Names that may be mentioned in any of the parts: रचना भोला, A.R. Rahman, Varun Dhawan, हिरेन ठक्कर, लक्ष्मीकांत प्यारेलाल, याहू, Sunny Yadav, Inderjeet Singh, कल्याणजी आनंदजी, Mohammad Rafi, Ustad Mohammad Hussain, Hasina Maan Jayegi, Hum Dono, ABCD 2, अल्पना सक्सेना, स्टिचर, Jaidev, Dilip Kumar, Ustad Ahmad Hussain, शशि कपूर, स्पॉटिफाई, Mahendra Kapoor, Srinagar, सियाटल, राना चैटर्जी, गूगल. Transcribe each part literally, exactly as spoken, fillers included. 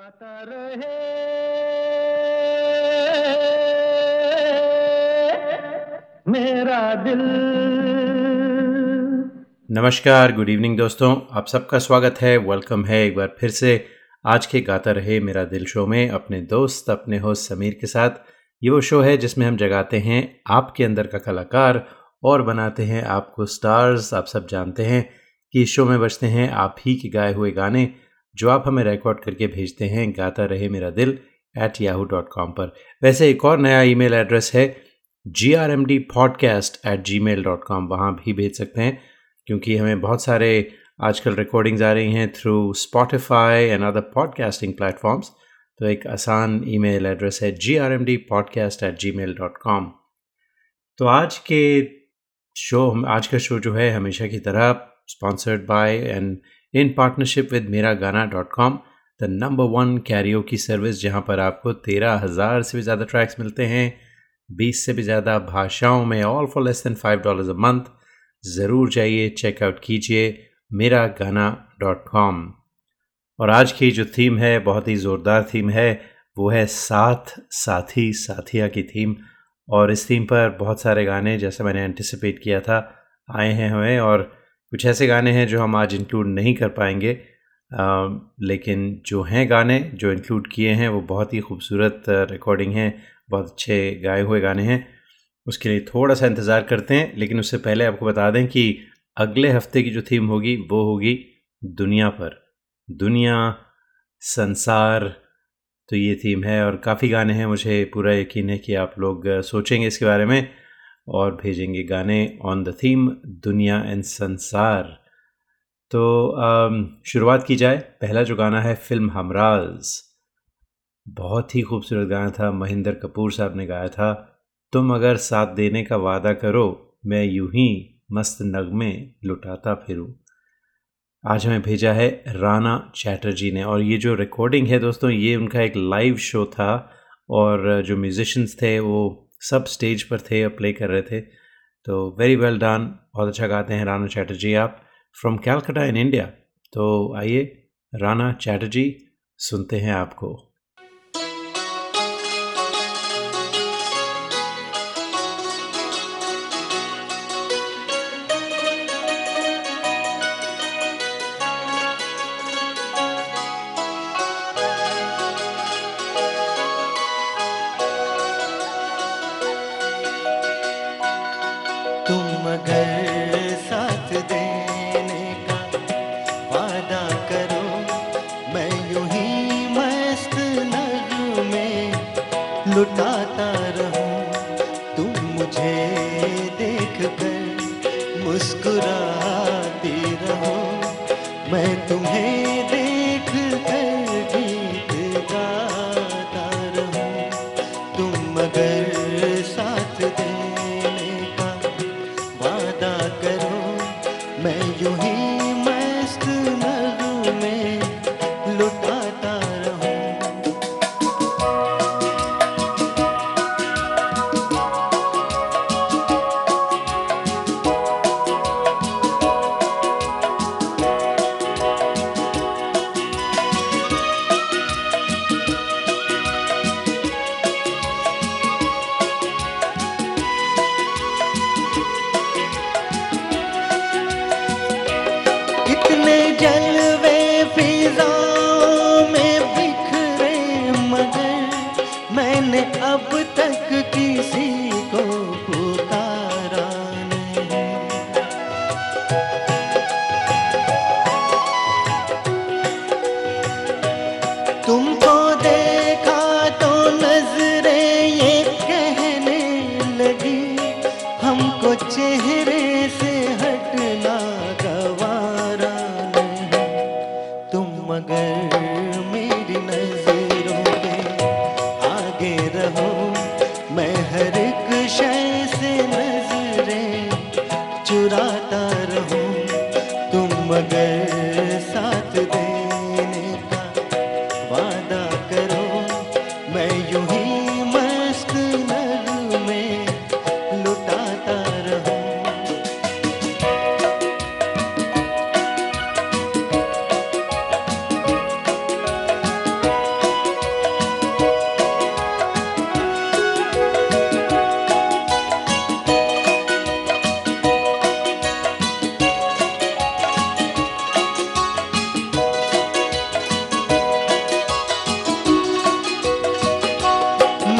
गाता रहे मेरा दिल। नमस्कार, गुड इवनिंग दोस्तों, आप सबका स्वागत है, वेलकम है एक बार फिर से आज के गाता रहे मेरा दिल शो में अपने दोस्त अपने होस्ट समीर के साथ। ये वो शो है जिसमें हम जगाते हैं आपके अंदर का कलाकार और बनाते हैं आपको स्टार्स। आप सब जानते हैं कि इस शो में बजते हैं आप ही के गाए हुए गाने जो आप हमें रिकॉर्ड करके भेजते हैं गाता रहे Mera Dil at याहू dot com पर। वैसे एक और नया ईमेल एड्रेस है G R M D podcast at ji mail dot com, वहाँ भी भेज सकते हैं क्योंकि हमें बहुत सारे आजकल रिकॉर्डिंग्स आ रही हैं through स्पॉटिफाई and other podcasting platforms. तो एक आसान ईमेल एड्रेस है G R M D podcast at ji mail dot com. तो आज के शो हम आज का शो जो है हमेशा की तरह sponsored by and in partnership with Mera Gaana dot com, the number one karaoke service, जहां पर आपको तेरह हज़ार से भी ज़्यादा ट्रैक्स मिलते हैं बीस से भी ज़्यादा भाषाओं में, all for less than five dollars a month. ज़रूर जाइए, चेकआउट कीजिए मेरा गाना डॉट कॉम। और आज की जो थीम है बहुत ही ज़ोरदार थीम है, वो है साथ साथी साथिया की थीम। और इस थीम पर बहुत सारे गाने जैसे मैंने एंटिसिपेट किया था आए हैं हमें, और कुछ ऐसे गाने हैं जो हम आज इंक्लूड नहीं कर पाएंगे, आ, लेकिन जो हैं गाने जो इंक्लूड किए हैं वो बहुत ही खूबसूरत रिकॉर्डिंग हैं, बहुत अच्छे गाए हुए गाने हैं। उसके लिए थोड़ा सा इंतज़ार करते हैं, लेकिन उससे पहले आपको बता दें कि अगले हफ्ते की जो थीम होगी वो होगी दुनिया पर, दुनिया संसार। तो ये थीम है और काफ़ी गाने हैं, मुझे पूरा यकीन है कि आप लोग सोचेंगे इसके बारे में और भेजेंगे गाने ऑन द थीम दुनिया एंड संसार। तो शुरुआत की जाए। पहला जो गाना है फिल्म हमराज, बहुत ही खूबसूरत गाना था, महेंद्र कपूर साहब ने गाया था। तुम अगर साथ देने का वादा करो मैं यूं ही मस्त नगमे लुटाता फिरूं। आज हमें भेजा है राना चैटर्जी ने, और ये जो रिकॉर्डिंग है दोस्तों ये उनका एक लाइव शो था और जो म्यूजिशियंस थे वो सब स्टेज पर थे और प्ले कर रहे थे। तो वेरी वेल डन, बहुत अच्छा गाते हैं राना चैटर्जी आप, फ्रॉम कैलकाटा इन इंडिया। तो आइए राना चैटर्जी सुनते हैं आपको।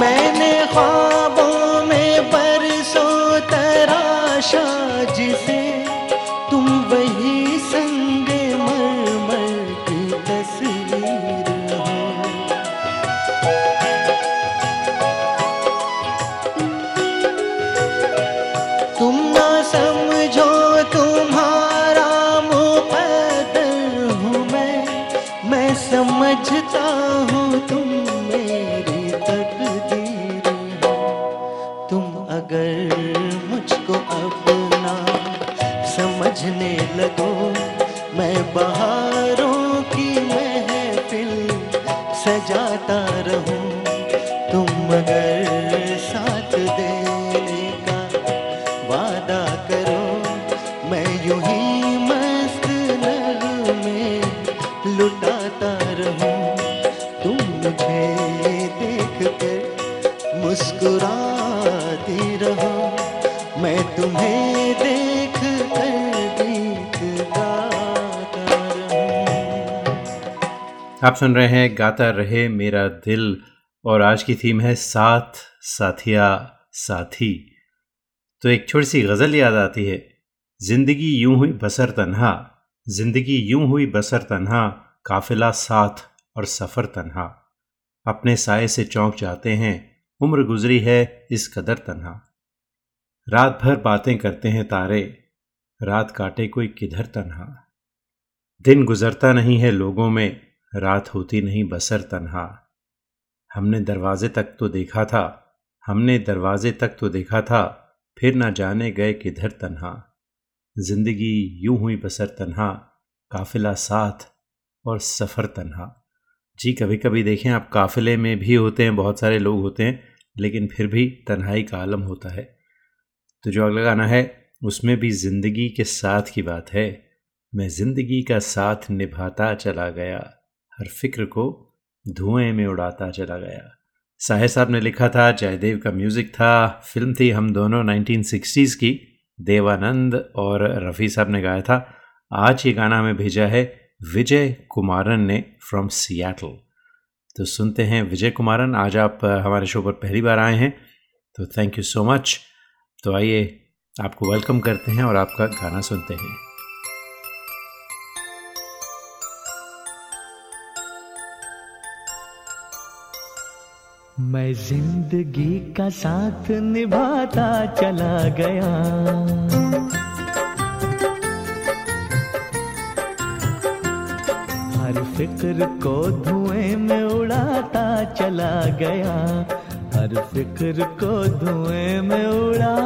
मैंने ख्वाबों में बरसों तराशा जिसे तुम वही संग मरमर की तस्वीर हो। तुम ना समझो तुम्हारा मुकद्दर हूँ मैं, मैं समझता हूँ तुम मेरी तकदीर हो। तुम अगर मुझको अपना समझने लगो, मैं बहारों की महफिल सजाता रहूँ। तुम अगर साथ देने का वादा करो, मैं यूं ही मस्त नगमे लुटाता रहूँ। तुम मुझे देख कर मुस्कुराती रहो, मैं तुम्हें देख कर गीत गाता रहूं। आप सुन रहे हैं गाता रहे मेरा दिल और आज की थीम है साथ साथिया साथी। तो एक छोटी सी गज़ल याद आती है। जिंदगी यूं हुई बसर तन्हा, जिंदगी यूं हुई बसर तन्हा, काफिला साथ और सफ़र तन्हा। अपने साए से चौंक जाते हैं, उम्र गुजरी है इस कदर तन्हा। रात भर बातें करते हैं तारे, रात काटे कोई किधर तन्हा। दिन गुजरता नहीं है लोगों में, रात होती नहीं बसर तन्हा। हमने दरवाजे तक तो देखा था, हमने दरवाजे तक तो देखा था, फिर ना जाने गए किधर तन्हा। जिंदगी यूं हुई बसर तन्हा, काफिला साथ और सफ़र तन्हा। जी कभी कभी देखें आप, काफिले में भी होते हैं, बहुत सारे लोग होते हैं, लेकिन फिर भी तन्हाई का आलम होता है। तो जो अगला गाना है उसमें भी ज़िंदगी के साथ की बात है। मैं ज़िंदगी का साथ निभाता चला गया, हर फिक्र को धुएं में उड़ाता चला गया। साहिर साहब ने लिखा था, जयदेव का म्यूज़िक था, फिल्म थी हम दोनों नाइनटीन सिक्सटीज़ की, देवानंद और रफ़ी साहब ने गाया था। आज ये गाना हमें भेजा है विजय कुमारन ने फ्रॉम सियाटल। तो सुनते हैं विजय कुमारन। आज आप हमारे शो पर पहली बार आए हैं तो थैंक यू सो मच। तो आइए आपको वेलकम करते हैं और आपका गाना सुनते हैं। मैं जिंदगी का साथ निभाता चला गया, हर फिक्र को धुएं में उड़ाता चला गया, हर फिक्र को धुएं में उड़ा।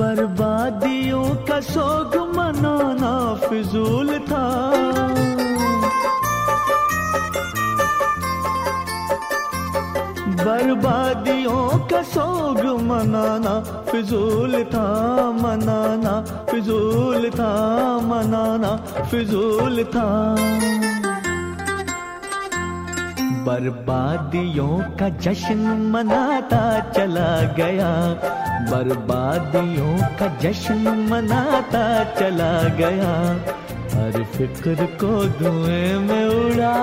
बर्बादियों का शौक मनाना फिजूल था, बर्बादियों का सोग मनाना फिजूल था, मनाना फिजूल था, मनाना फिजूल था। बर्बादियों का जश्न मनाता चला गया, बर्बादियों का जश्न मनाता चला गया, हर फिक्र को धुएं में उड़ा।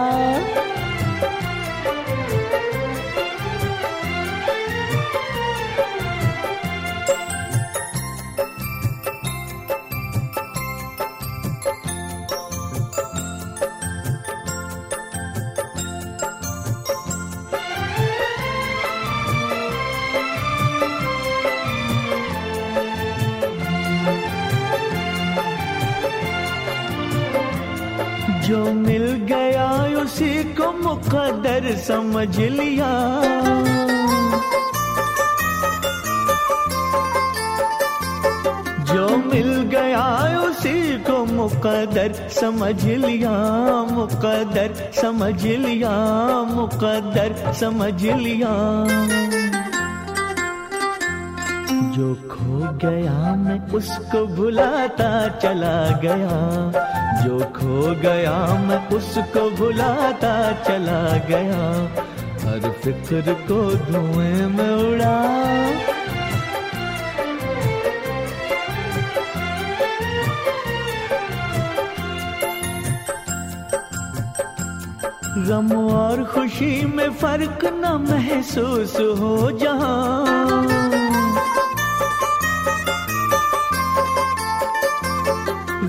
जो मिल गया उसी को मुकद्दर समझ लिया, जो मिल गया उसी को मुकद्दर समझ लिया, मुकद्दर समझ लिया, मुकद्दर समझ लिया। जो खो गया मैं उसको भुलाता चला गया, जो खो गया मैं उसको भुलाता चला गया, हर फिक्र को धुएं में उड़ा, गम और खुशी में फर्क न महसूस हो जहां,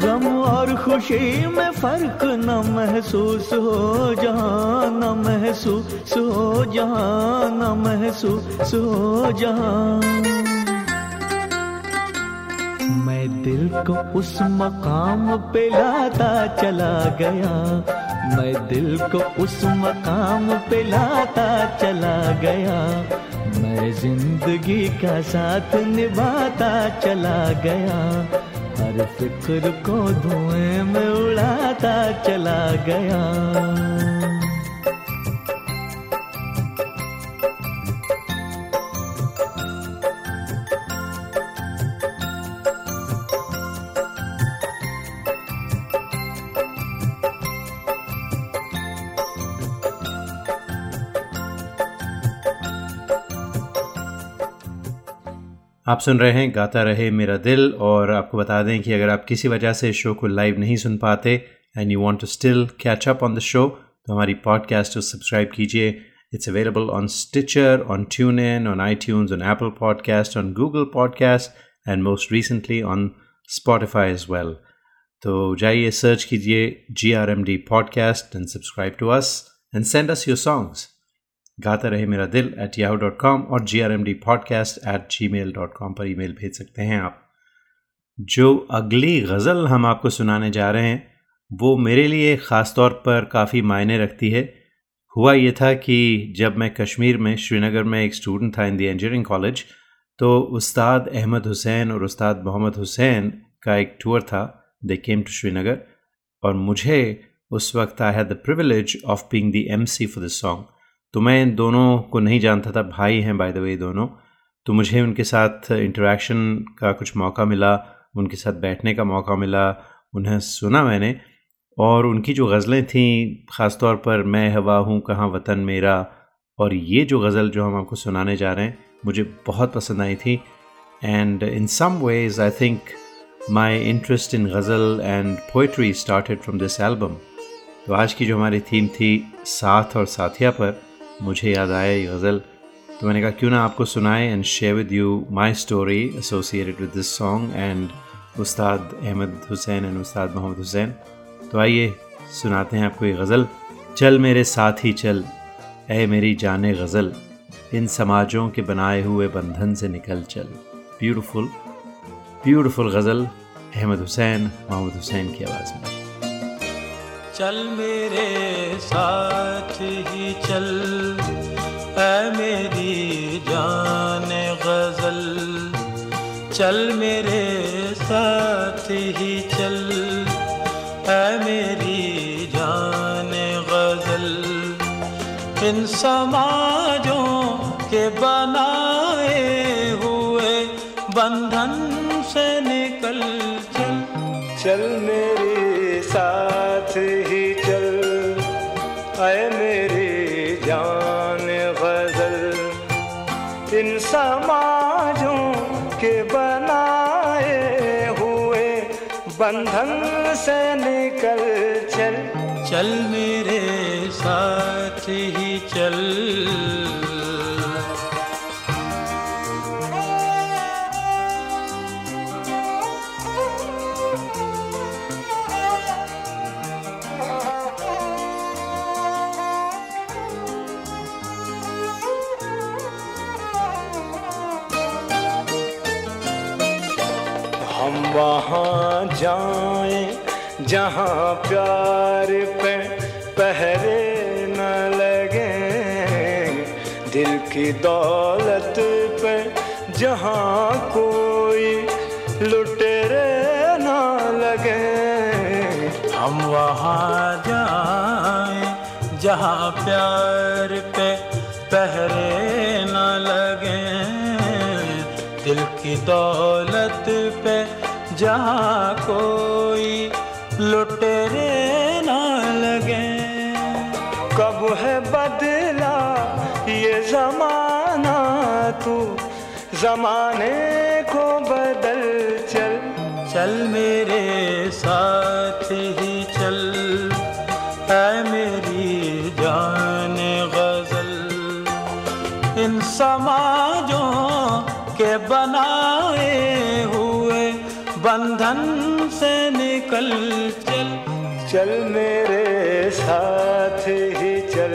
गम और खुशी में फर्क न महसूस हो जहां, न महसूस हो जहां, न महसूस हो जहां। मैं दिल को उस मकाम पे लाता चला गया, मैं दिल को उस मकाम पे लाता चला गया, मैं जिंदगी का साथ निभाता चला गया, हर फिक्र को धुएं में उड़ाता चला गया। आप सुन रहे हैं गाता रहे मेरा दिल। और आपको बता दें कि अगर आप किसी वजह से शो को लाइव नहीं सुन पाते and you want to still catch up on the show, तो हमारी पॉडकास्ट को सब्सक्राइब कीजिए। It's available on स्टिचर, on tune in, on iTunes, on Apple podcast, on गूगल podcast and most recently on स्पॉटिफाई as well. तो जाइए, search कीजिए G R M D podcast and subscribe to us and send us your songs. गाता रहे Mera Dil at याहू dot com और जी R M D podcast at ji mail dot com पर email भेज सकते हैं आप। जो अगली गज़ल हम आपको सुनाने जा रहे हैं वो मेरे लिए ख़ास तौर पर काफ़ी मायने रखती है। हुआ ये था कि जब मैं कश्मीर में श्रीनगर में एक स्टूडेंट था इन दी इंजीनियरिंग कॉलेज, तो उस्ताद अहमद हुसैन और उस्ताद मोहम्मद हुसैन का एक टूर था। दे केम टू श्रीनगर और मुझे उस वक्त I had the privilege of being the MC for this song. तो मैं इन दोनों को नहीं जानता था, भाई हैं बाय द वे दोनों, तो मुझे उनके साथ इंटरेक्शन का कुछ मौका मिला, उनके साथ बैठने का मौका मिला, उन्हें सुना मैंने। और उनकी जो गज़लें थीं, ख़ास तौर पर मैं हवा हूँ कहाँ वतन मेरा और ये जो गज़ल जो हम आपको सुनाने जा रहे हैं, मुझे बहुत पसंद आई थी। And in some ways I think my interest in ghazal and poetry started from this album. तो आज की जो हमारी थीम थी साथ और साथिया पर मुझे याद आया ये गज़ल, तो मैंने कहा क्यों ना आपको सुनाए and share with you my story associated with this song and Ustad Ahmed Hussain and उस्ताद मोहम्मद हुसैन। तो आइए सुनाते हैं आपको ये गज़ल। चल मेरे साथ ही चल ऐ मेरी जाने गज़ल, इन समाजों के बनाए हुए बंधन से निकल चल। ब्यूटीफुल ब्यूटीफुल गज़ल अहमद हुसैन मोहम्मद हुसैन की आवाज़ में। चल मेरे साथ ही चल ऐ मेरी जाने गज़ल, चल मेरे साथ ही चल ऐ मेरी जाने गज़ल, इन समाजों के बनाए हुए बंधन से निकल चल। चल मेरे साथ ही चल ऐ मेरी जान ग़ज़ल, इन समाजों के बनाए हुए बंधन से निकल चल। चल मेरे साथ ही चल। वहाँ जाए जहाँ प्यार पे पहरे न लगे, दिल की दौलत पे जहाँ कोई लुटेरे न लगे। हम वहाँ जाए जहाँ प्यार पे पहरे न लगे, दिल की दौलत पे जहाँ कोई लुटेरे ना लगे। कब है बदला तू जमाने को बदल चल, चल मेरे साथ ही चल, ऐ मेरी जान गजल। इन समाजों के बनाए हुए बंधन से निकल, चल चल मेरे साथ ही चल।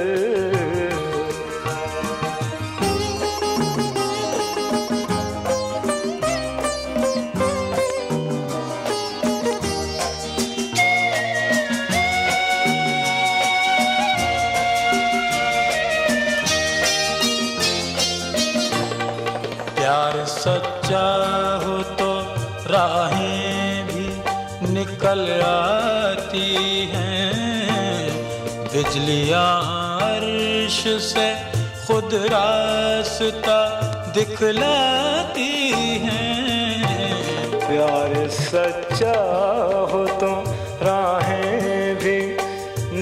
प्यार सच्चा हो तो राहें भी निकल आती हैं, बिजलियाँ अर्श से खुद रास्ता दिखलाती हैं। प्यार सच्चा हो तो राहें भी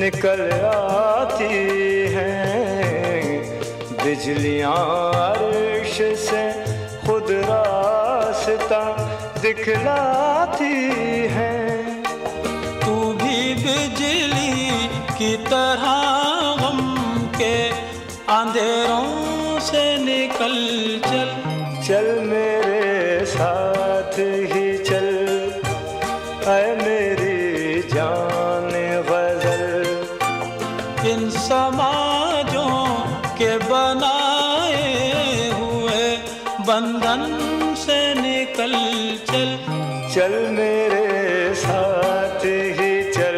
निकल आती हैं, बिजलियाँ अर्श से खुद रास्ता दिखलाती हैं। तू भी बिजली की तरह गम के अंधेरों से निकल, चल चल मेरे साथ ही चल, ऐ मेरी जान गजल। इन समाजों के बनाए हुए बंधन से निकल, चल चल मेरे साथ ही चल।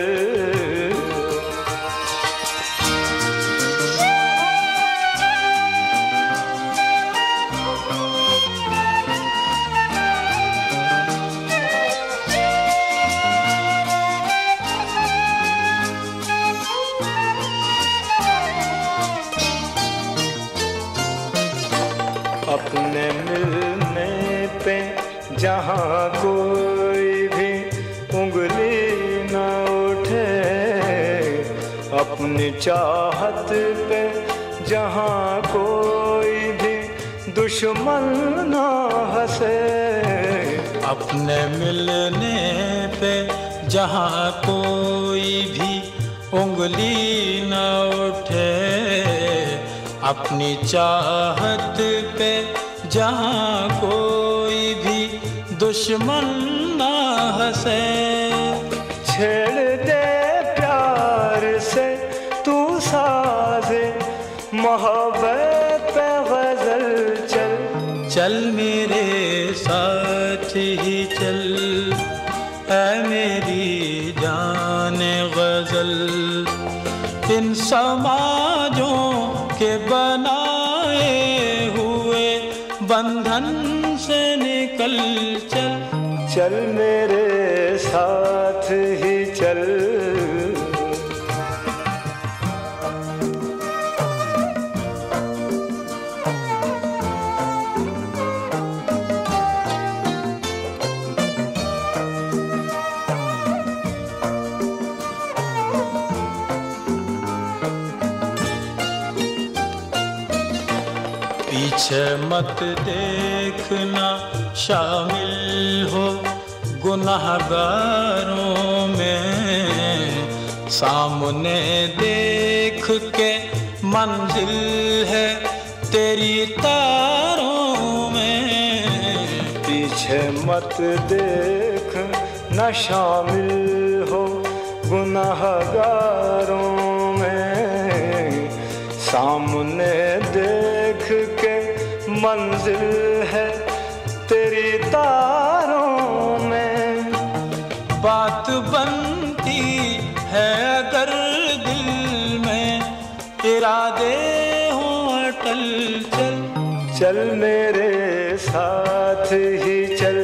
अपने मिलने पे जहाँ कोई भी उंगली न उठे, अपनी चाहत पे जहाँ कोई भी दुश्मन न हंसे। अपने मिलने पे जहाँ कोई भी उंगली न उठे, अपनी चाहत पे जहाँ कोई भी दुश्मन ना हंसे। छेड़ दे प्यार से तू साजे मोहब्बत पे गजल, चल चल मेरे साथ ही चल, ऐ मेरी जान गजल। इन समाजों के बनाए हुए बंधन से निकल, चल चल मेरे साथ ही चल। पीछे मत देखना शामिल हो गुनाहगारों में, सामने देख के मंजिल है तेरी तारों में। पीछे मत देखना शामिल हो गुनाहगारों में, सामने देख के मंजिल है तेरी तारों में। बात बनती है अगर दिल में इरादे हो अटल, चल चल मेरे साथ ही चल,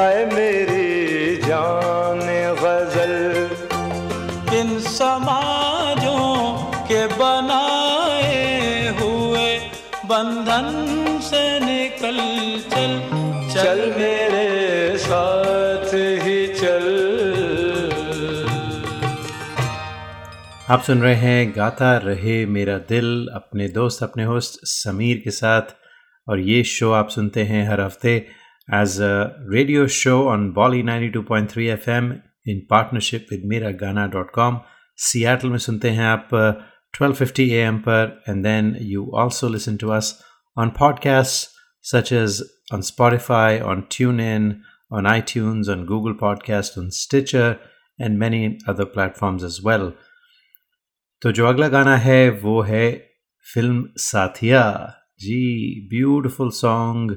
ऐ मेरी जान गजल। इन समाजों के बनाए हुए बंधन से निकल, चल चल मेरे साथ ही चल। आप सुन रहे हैं गाता रहे मेरा दिल अपने दोस्त अपने होस्ट समीर के साथ। और ये शो आप सुनते हैं हर हफ्ते as a radio show on Bolly ninety two point three FM in partnership with Miragana dot com. सियाटल में सुनते हैं आप ट्वेल्व फिफ्टी ए एम पर, and then you also listen to us on podcast such as on स्पॉटिफाई, on tune in, on iTunes, on गूगल podcast, on स्टिचर and many other platforms as well. तो जो अगला गाना है वो है film Saathiya. जी, beautiful song,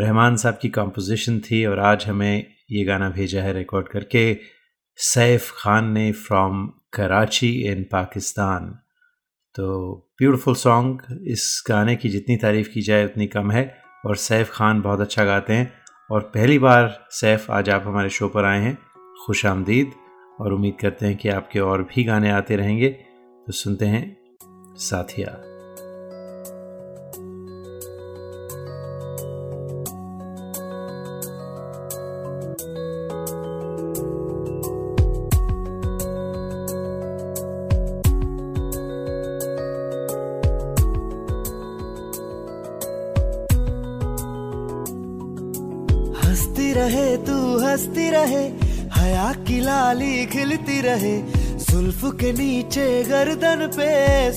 Rahman साहब की कंपोजिशन थी और आज हमें ये गाना भेजा है रिकॉर्ड करके सैफ खान ने फ्रॉम कराची इन पाकिस्तान. तो ब्यूटीफुल सॉन्ग, इस गाने की जितनी तारीफ़ की जाए उतनी कम है और सैफ खान बहुत अच्छा गाते हैं. और पहली बार सैफ आज आप हमारे शो पर आए हैं, खुश आमदीद, और उम्मीद करते हैं कि आपके और भी गाने आते रहेंगे. तो सुनते हैं साथिया. हंसती रहे तू हंसती रहे, हया की लाली खिलती रहे, जुल्फ के नीचे गर्दन पे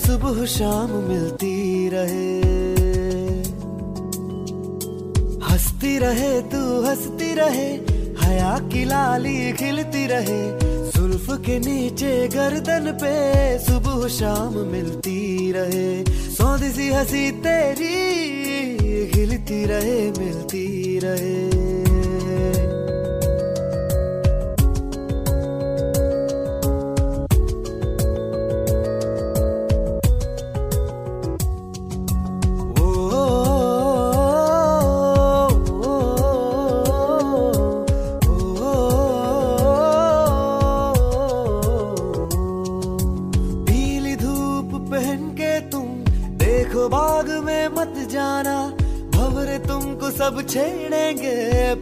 सुबह शाम मिलती रहे. हंसती रहे तू हंसती रहे, हया की लाली खिलती रहे, जुल्फ के नीचे गर्दन पे सुबह शाम मिलती रहे. सौंधी सी हंसी तेरी खिलती रहे मिलती रहे. सब छेड़ेंगे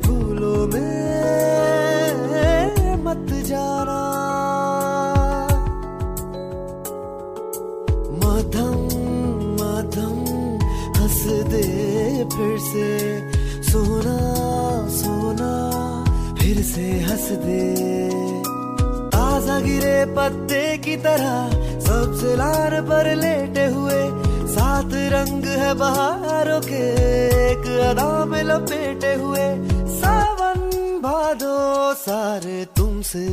फूलों में मत जाना. माधम माधम हंस दे फिर से, सोना सोना फिर से हंस दे. ताजा गिरे पत्ते की तरह सबसे लार पर लेटे हुए, सात रंग है बहारों के एक अदा में लपेटे हुए. सावन भादो सारे तुमसे,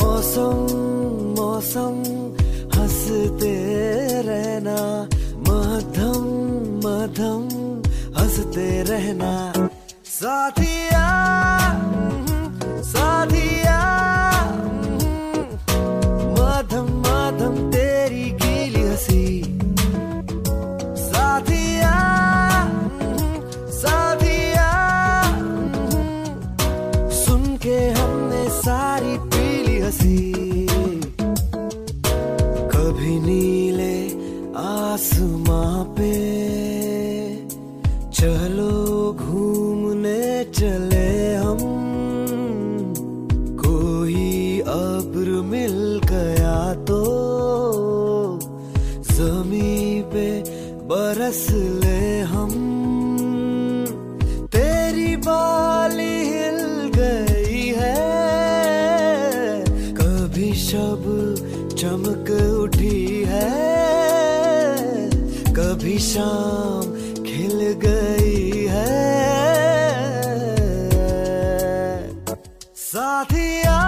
मौसम मौसम हंसते रहना, मध्यम मध्यम हंसते रहना. साथिया साथिया मध्यम मध्यम तेरी साथिया साथिया. सुन के हमने सारी पीली हंसी, कभी नीले आसमां पे चलो घूमने चले हम, कोई अब्र मिल गया तो ज़मीं पे बरस ले हम. तेरी बाली हिल गई है, कभी शब चमक उठी है, कभी शाम खिल गई है. साथिया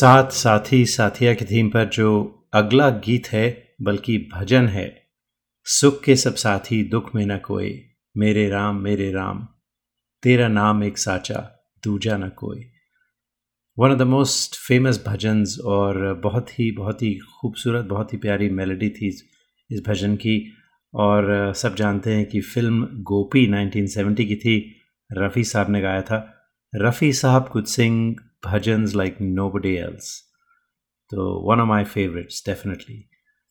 साथ साथी साथिया के थीम पर जो अगला गीत है बल्कि भजन है सुख के सब साथी दुख में न कोई, मेरे राम मेरे राम, तेरा नाम एक साचा दूजा न कोई। One of the most famous bhajans और बहुत ही बहुत ही खूबसूरत, बहुत ही प्यारी मेलोडी थी इस भजन की। और सब जानते हैं कि फिल्म गोपी नाइनटीन सेवेंटी की थी, रफ़ी साहब ने गाया था। रफ़ी साहब could sing bhajans like nobody else, तो one of my favourites definitely.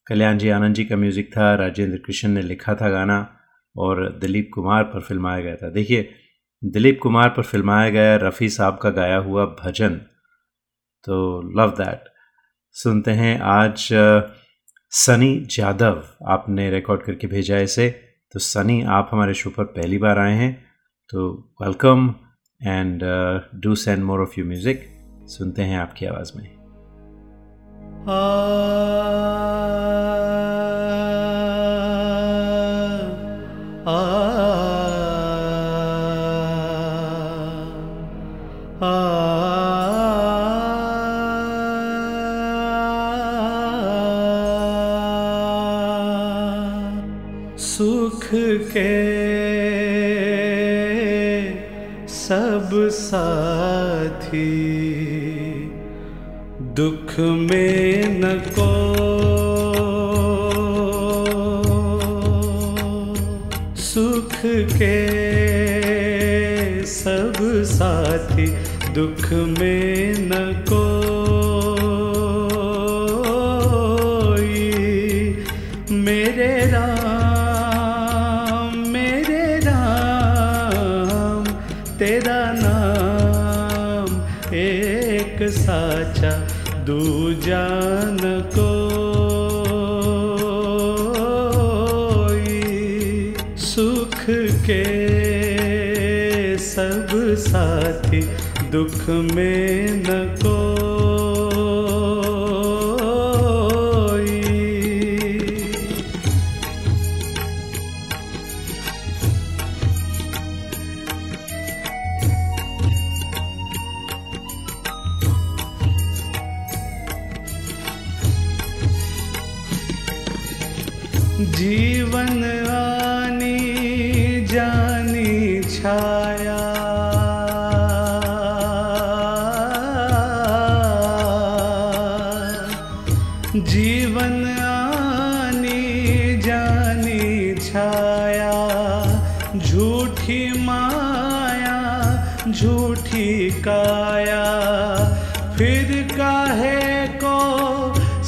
कल्याणजी आनंदजी का म्यूज़िक था, राजेंद्र कृष्णन ने लिखा था गाना और दिलीप कुमार पर फिल्माया गया था। देखिए, दिलीप कुमार पर फिल्माया गया रफ़ी साहब का गाया हुआ भजन, तो लव दैट। सुनते हैं आज सनी यादव, आपने रिकॉर्ड करके भेजा है इसे। तो सनी, आप हमारे शो पर पहली बार आए हैं, तो welcome and do send more of your music. सुनते हैं आपकी आवाज़ में। आ, आ, सुख के सब साथी दुख में न को, सुख के सब साथी दुख में न कोई, मेरे राम मेरे राम, तेरा नाम एक साचा दूजा न कोई। सुख के सब साथी दुख में न कोई। जीवन आनी जानी छाया, जीवन आनी जानी छाया, झूठी माया झूठी काया, फिर काहे को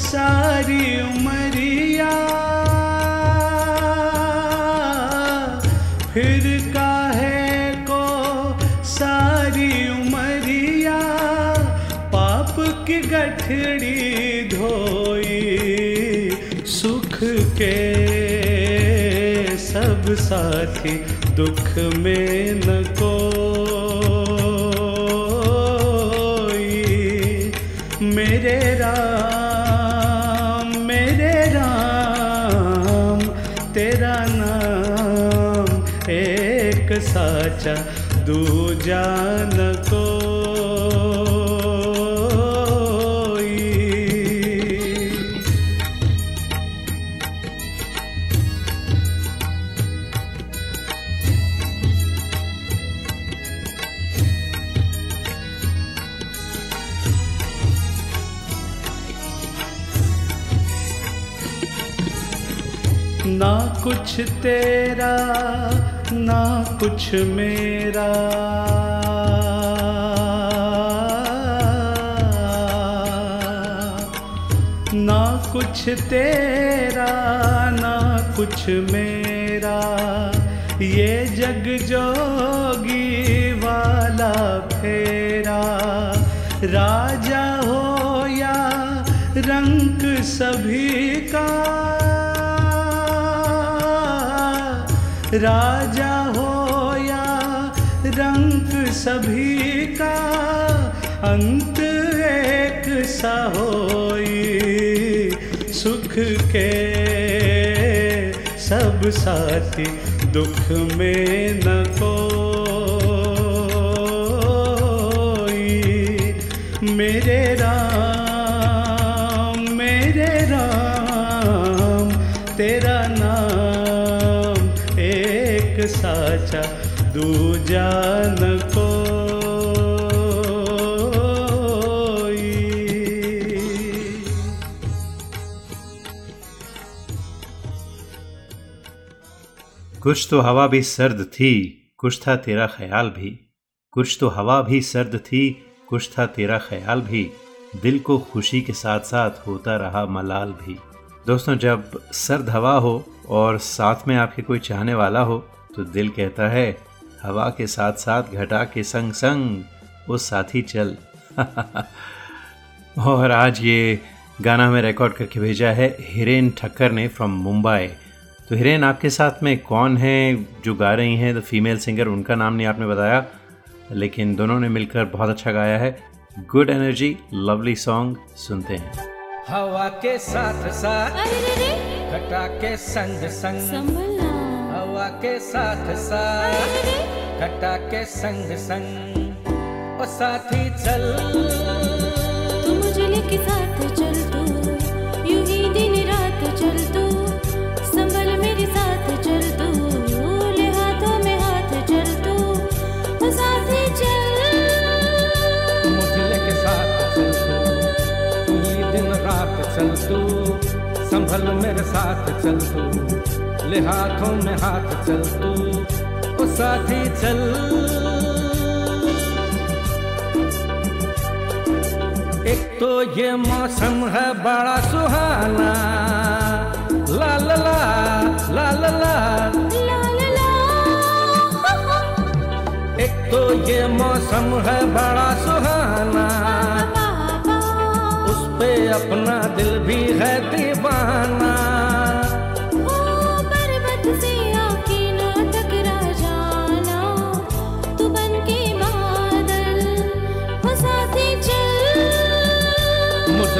सारी उमरिया, फिर काहे को सारी उमरिया, पाप की गठड़ी धोई। सुख के सब साथी दुख में न कोई, मेरे राम मेरे राम, तेरा एक साचा दूजा न कोई। ना कुछ तेरा ना कुछ मेरा, ना कुछ तेरा ना कुछ मेरा, ये जग जोगी वाला फेरा, राजा हो या रंक सभी का, राजा हो या रंग सभी का, अंत एक सा होई। सुख के सब साथी दुख में न कोई, मेरे राम मेरे राम, तेरा नाम साचा दूजा न कोई। कुछ तो हवा भी सर्द थी, कुछ था तेरा ख्याल भी। कुछ तो हवा भी सर्द थी, कुछ था तेरा ख्याल भी। दिल को खुशी के साथ साथ होता रहा मलाल भी। दोस्तों, जब सर्द हवा हो और साथ में आपके कोई चाहने वाला हो तो दिल कहता है हवा के साथ साथ घटा के संग संग ओ साथी चल। और आज ये गाना हमें रिकॉर्ड करके भेजा है हिरेन ठक्कर ने फ्रॉम मुंबई। तो हिरेन, आपके साथ में कौन है जो गा रही हैं? द फीमेल सिंगर, उनका नाम नहीं आपने बताया, लेकिन दोनों ने मिलकर बहुत अच्छा गाया है। गुड एनर्जी, लवली सॉन्ग, सुनते हैं। हवा के साथ साथ घटा के संग संग, हवा के साथ साथ घटा के संग संग ओ साथी चल। तू मुझे लेके साथ चल, तू यूं ही दिन रात चल, तू संभल मेरे साथ चल, तू ले हाथों में हाथ चल, तू ओ साथी चल। तू मुझे लेके साथ चल, तू यूं ही दिन रात चल, तू संभल मेरे साथ चल, तू ले हाथों में हाथ चल, तू ओ साथी चल। एक तो ये मौसम है बड़ा सुहाना, ला ला ला ला ला ला ला। एक तो ये मौसम है बड़ा सुहाना, उस पे अपना दिल भी है दीवाना।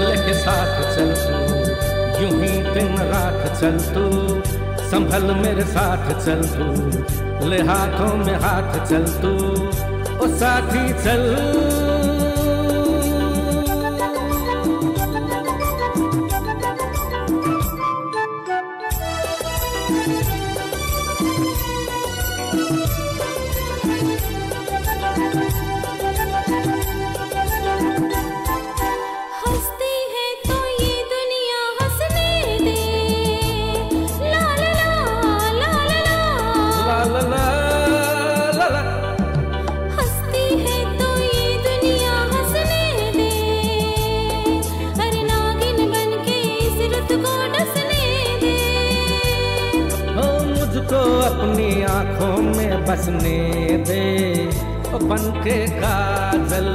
लेके साथ चल तू यूं ही दिन रात चल, तू संभल मेरे साथ चल, तू ले हाथों में हाथ चल, तू ओ साथी चल। बसने दे ओ बनके काजल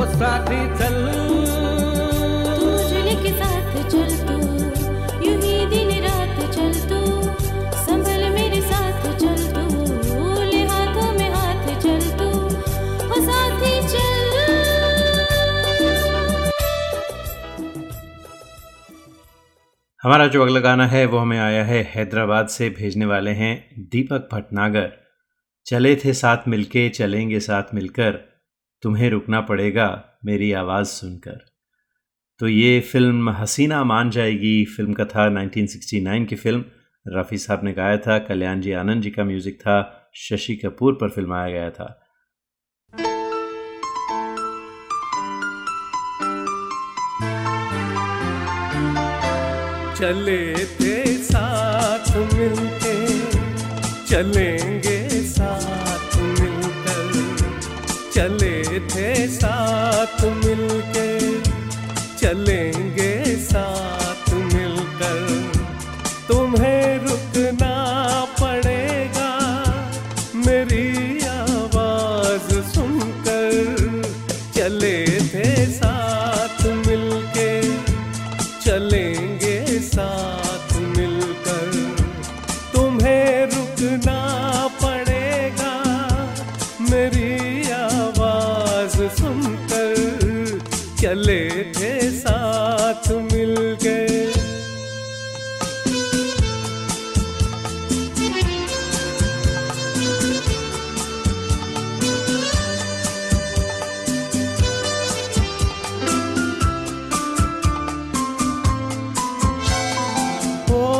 ओ साथी चल। तू मुझे लेके साथ चल, तू यूं ही दिन रात चल, तू संभल मेरे साथ चल, तू ले हाथों में हाथ चल, तू ओ साथी चल। हमारा जो अगला गाना है वो हमें आया है हैदराबाद से, भेजने वाले हैं दीपक भटनागर। चले थे साथ मिलके, चलेंगे साथ मिलकर, तुम्हें रुकना पड़ेगा मेरी आवाज़ सुनकर। तो ये फिल्म हसीना मान जाएगी, फिल्म का था उन्नीस सौ उनहत्तर की फिल्म, रफ़ी साहब ने गाया था, कल्याणजी आनंद जी का म्यूज़िक था, शशि कपूर पर फिल्माया गया था। चले थे साथ मिलके, चलेंगे साथ मिलकर, चले थे साथ मिलके, चलेंगे साथ मिलकर, तुम्हें रुकना पड़ेगा मेरी आवाज सुनकर। चले थे साथ मिलके, चलेंगे साथ मिलकर, तुम्हें रुकना चले थे साथ मिल गए। ओ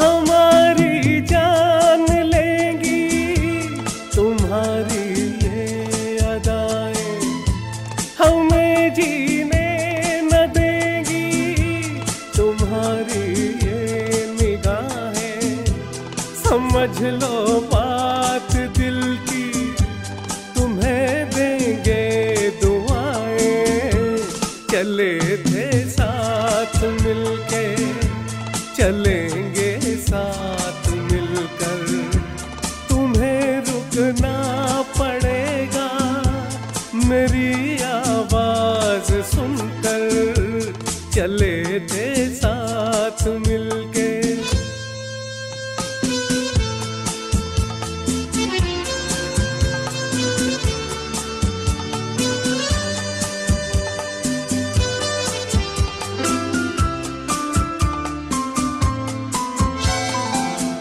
हमारी जान तुम्हारी ये निगाहें, समझ लो बात दिल की, तुम्हें देंगे दुआएं। चले थे साथ मिलके, चलेंगे साथ मिलकर, तुम्हें रुकना पड़ेगा मेरी आवाज सुनकर। चले थे साथ मिलके,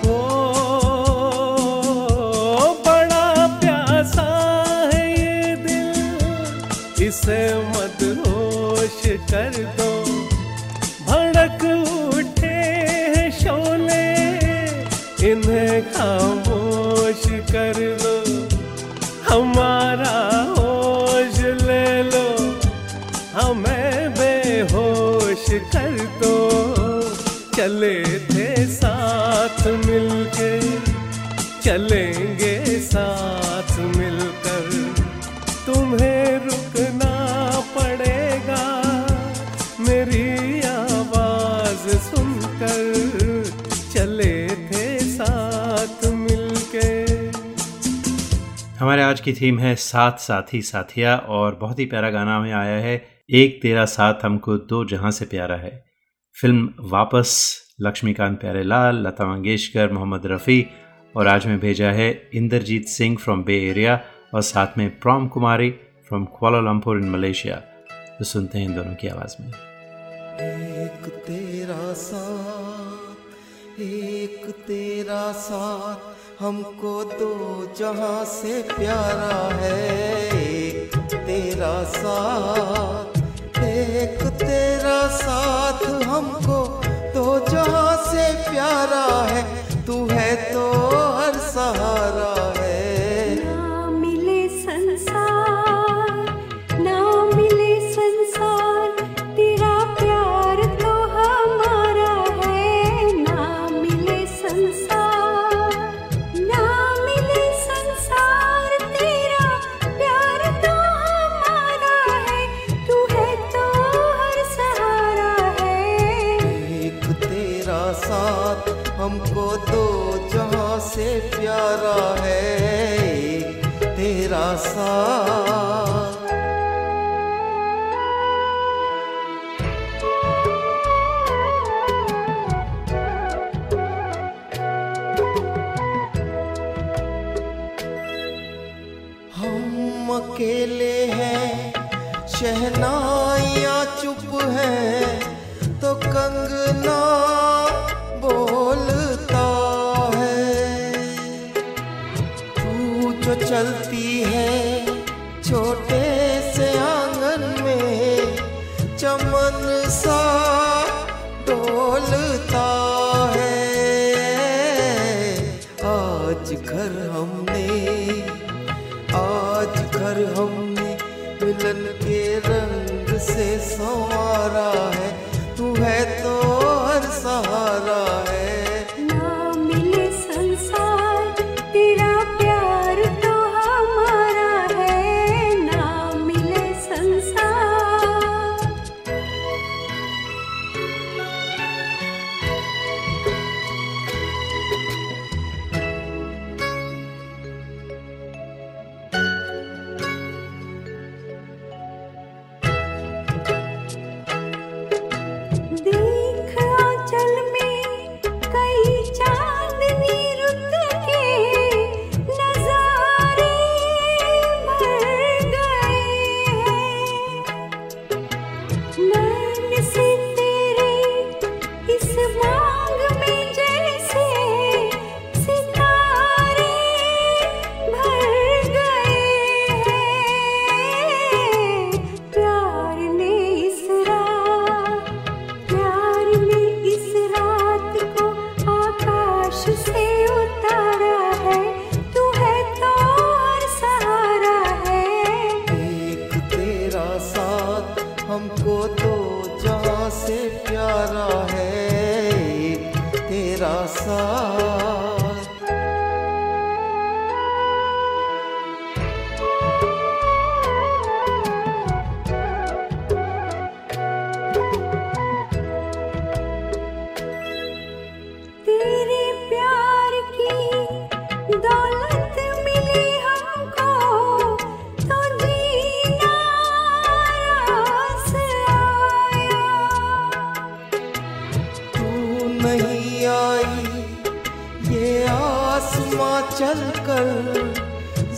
ओ बड़ा प्यासा है ये दिल, इसे मदहोश कर दो। खामोश कर लो, हमारा होश ले लो, हमें बेहोश कर दो। चले थे साथ मिलके, चलेंगे साथ मिलकर, तुम्हें रुकना पड़ेगा मेरी आवाज सुनकर। चले थे साथ मिलके। हमारे आज की थीम है साथ साथी साथिया, और बहुत ही प्यारा गाना हमें आया है, एक तेरा साथ हमको दो जहां से प्यारा है। फिल्म वापस, लक्ष्मीकांत प्यारेलाल, लता मंगेशकर, मोहम्मद रफ़ी, और आज में भेजा है Inderjeet Singh from Bay Area, और साथ में Prem Kumari from Kuala Lumpur in Malaysia. तो सुनते हैं इन दोनों की आवाज़ में। एक तेरा साथ, एक तेरा साथ हमको दो जहां से प्यारा है। एक तेरा साथ, एक तेरा साथ हमको दो जहां से प्यारा है, तू है तो हर सहारा है। ना मिले संसार, ना मिले संसार, तेरा प्यार तो हमारा है। ना हमको दो जहां से प्यारा है, तेरा साथ। हम अकेले हैं, शहनाइयां चुप हैं, तो कंगना बोलता है। तू जो चलती है छोटे से आंगन में, चमन सा डोलता है। आज घर हमने, आज घर हमने मिलन के रंग से संवारा है, तू है तो हर सहारा है। हमको तो जहाँ से प्यारा है, साथ। तेरे प्यार की दौलत मिली हमको तो जीना रास आया। तू नहीं आई ये आसमां चलकर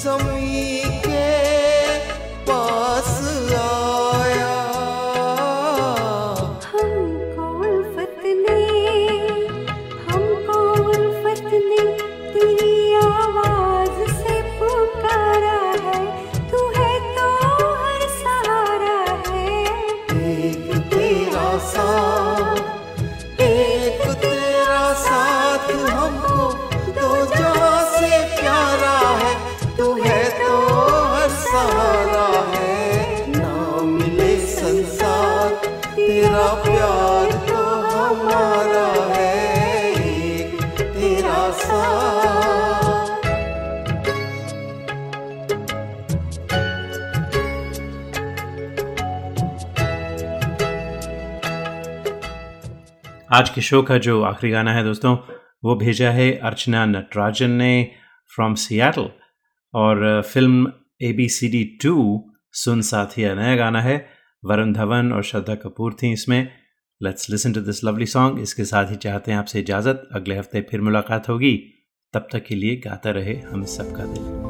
जमीन के पास आया। हमको उल्फत ने हमको उल्फत ने तेरी आवाज से पुकारा है। तू है तो हर सहारा है। एक तेरा साथ एक तेरा साथ हमको दो जहां से प्यारा है। तू है तो हर सहारा है। ना मिले संसार तेरा प्यार तो हमारा है। एक तेरा साथ। आज के शो का जो आखिरी गाना है दोस्तों वो भेजा है अर्चना नटराजन ने फ्रॉम सियाटल और film A B C D two Sun Saathiya नया गाना है। वरुण धवन और श्रद्धा कपूर थी इसमें। Let's listen to this lovely song. इसके साथ ही चाहते हैं आपसे इजाज़त। अगले हफ्ते फिर मुलाकात होगी। तब तक के लिए गाता रहे हम सबका दिल।